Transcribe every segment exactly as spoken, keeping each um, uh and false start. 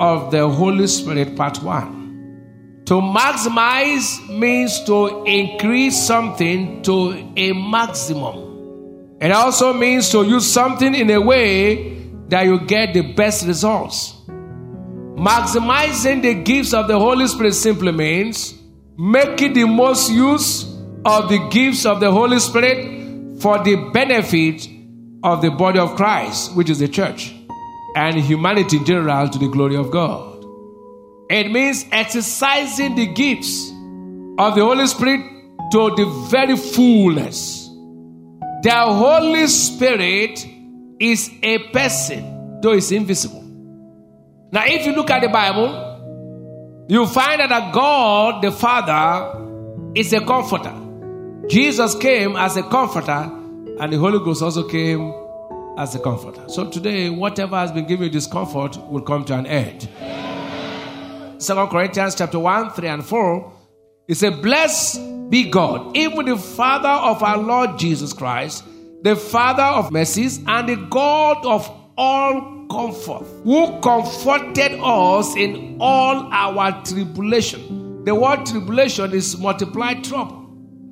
of the Holy Spirit, part one. To maximize means to increase something to a maximum. It also means to use something in a way that you get the best results. Maximizing the gifts of the Holy Spirit simply means making the most use of the gifts of the Holy Spirit for the benefit of the body of Christ, which is the church, and humanity in general, to the glory of God. It means exercising the gifts of the Holy Spirit to the very fullness. The Holy Spirit is a person, though it's invisible. Now, if you look at the Bible, you find that God, the Father, is a comforter. Jesus came as a comforter, and the Holy Ghost also came as a comforter. So today, whatever has been giving you discomfort will come to an end. Second Corinthians chapter one, three and four. It says, "Blessed be God, even the Father of our Lord Jesus Christ, the Father of mercies, and the God of all comfort, who comforted us in all our tribulation." The word tribulation is multiplied trouble.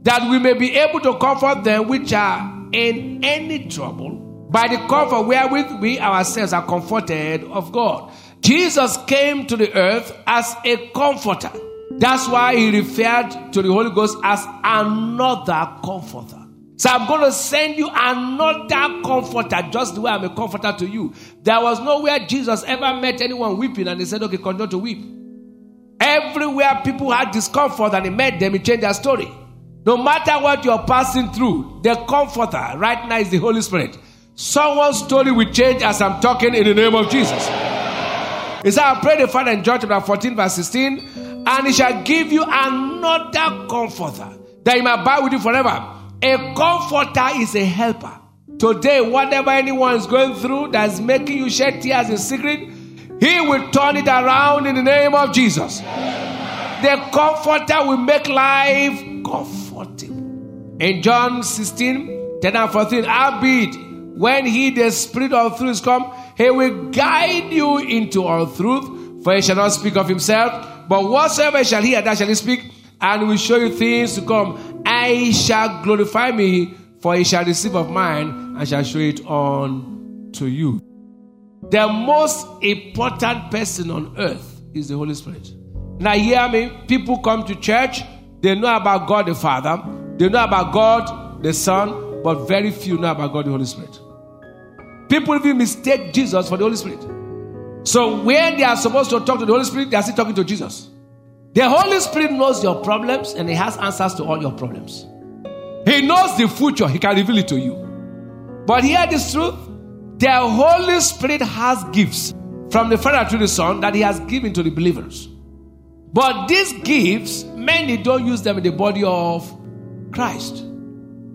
"That we may be able to comfort them which are in any trouble, by the comfort wherewith we ourselves are comforted of God." Jesus came to the earth as a comforter. That's why he referred to the Holy Ghost as another comforter. So I'm going to send you another comforter, just the way I'm a comforter to you. There was nowhere Jesus ever met anyone weeping and he said, "Okay, continue to weep." Everywhere people had discomfort and he met them, he changed their story. No matter what you're passing through, the comforter right now is the Holy Spirit. Someone's story will change as I'm talking in the name of Jesus. He said, "I pray the Father in John chapter fourteen, verse sixteen, and he shall give you another comforter, that he may abide with you forever." A comforter is a helper. Today, whatever anyone is going through that's making you shed tears in secret, he will turn it around in the name of Jesus. The comforter will make life comfortable. In John sixteen, ten and fourteen, "Albeit, when he, the Spirit of truth, is come, he will guide you into all truth. For he shall not speak of himself, but whatsoever he shall hear, that shall he speak, and will show you things to come. I shall glorify me, for he shall receive of mine, and shall show it on to you." The most important person on earth is the Holy Spirit. Now hear me, people come to church, they know about God the Father, they know about God the Son, but very few know about God the Holy Spirit. People even mistake Jesus for the Holy Spirit. So when they are supposed to talk to the Holy Spirit, they are still talking to Jesus. The Holy Spirit knows your problems and he has answers to all your problems. He knows the future. He can reveal it to you. But hear this truth. The Holy Spirit has gifts from the Father to the Son that he has given to the believers. But these gifts, many don't use them in the body of Christ.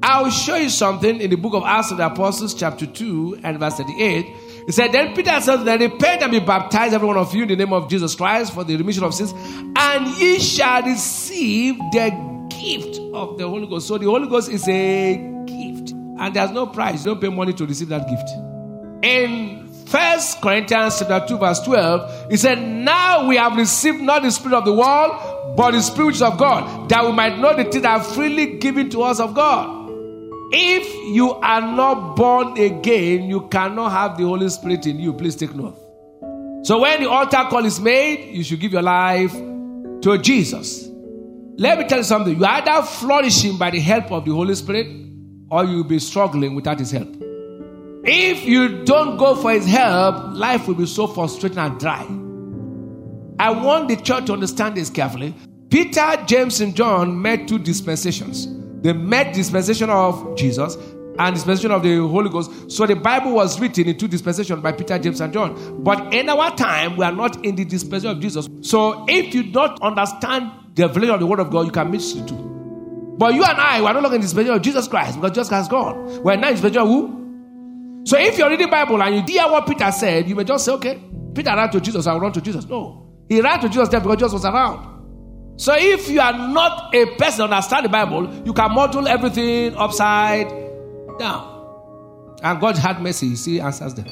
I will show you something in the book of Acts of the Apostles, chapter two and verse thirty-eight. It said, "Then Peter said, repent and be baptized, every one of you, in the name of Jesus Christ, for the remission of sins, and ye shall receive the gift of the Holy Ghost." So the Holy Ghost is a gift, and there's no price. You don't pay money to receive that gift. In First Corinthians chapter two, verse twelve, it said, "Now we have received not the Spirit of the world, but the Spirit which is of God, that we might know the things that are freely given to us of God." If you are not born again, you cannot have the Holy Spirit in you. Please take note. So when the altar call is made, you should give your life to Jesus. Let me tell you something. You are either flourishing by the help of the Holy Spirit, or you will be struggling without his help. If you don't go for his help, life will be so frustrating and dry. I want the church to understand this carefully. Peter, James, and John met two dispensations. They met dispensation of Jesus and dispensation of the Holy Ghost. So the Bible was written in two dispensations by Peter, James, and John. But in our time, we are not in the dispensation of Jesus. So if you don't understand the revelation of the Word of God, you can miss the two. But you and I, we are no longer in the dispensation of Jesus Christ, because Jesus Christ is gone. We are now in the dispensation of who? So if you're reading the Bible and you hear what Peter said, you may just say, okay, Peter ran to Jesus, I will run to Jesus. No. He ran to Jesus there because Jesus was around. So if you are not a person that understands the Bible, you can model everything upside down. And God had mercy. He still answers them.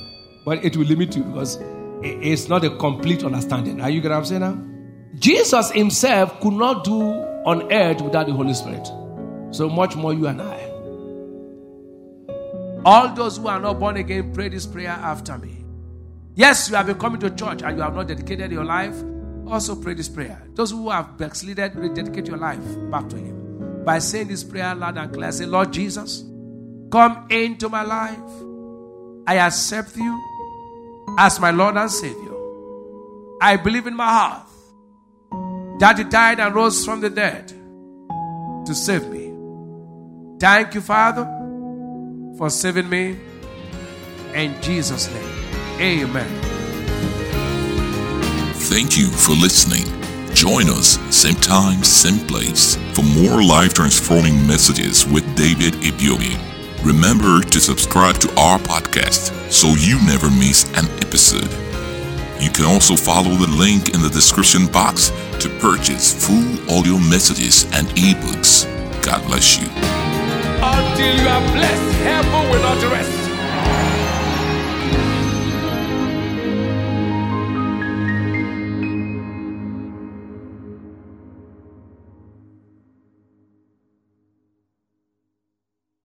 But it will limit you because it's not a complete understanding. Are you getting what I'm saying now? Jesus himself could not do on earth without the Holy Spirit. So much more you and I. All those who are not born again, pray this prayer after me. Yes, you have been coming to church and you have not dedicated your life. Also pray this prayer. Those who have backslided, rededicate your life back to him by saying this prayer loud and clear. Say, Lord Jesus, come into my life. I accept you as my Lord and Savior. I believe in my heart that you died and rose from the dead to save me. Thank you, Father, for saving me. In Jesus' name, amen. Thank you for listening. Join us, same time, same place, for more life-transforming messages with David Ibiomi. Remember to subscribe to our podcast so you never miss an episode. You can also follow the link in the description box to purchase full audio messages and ebooks. God bless you. Until you are blessed, heaven will not rest.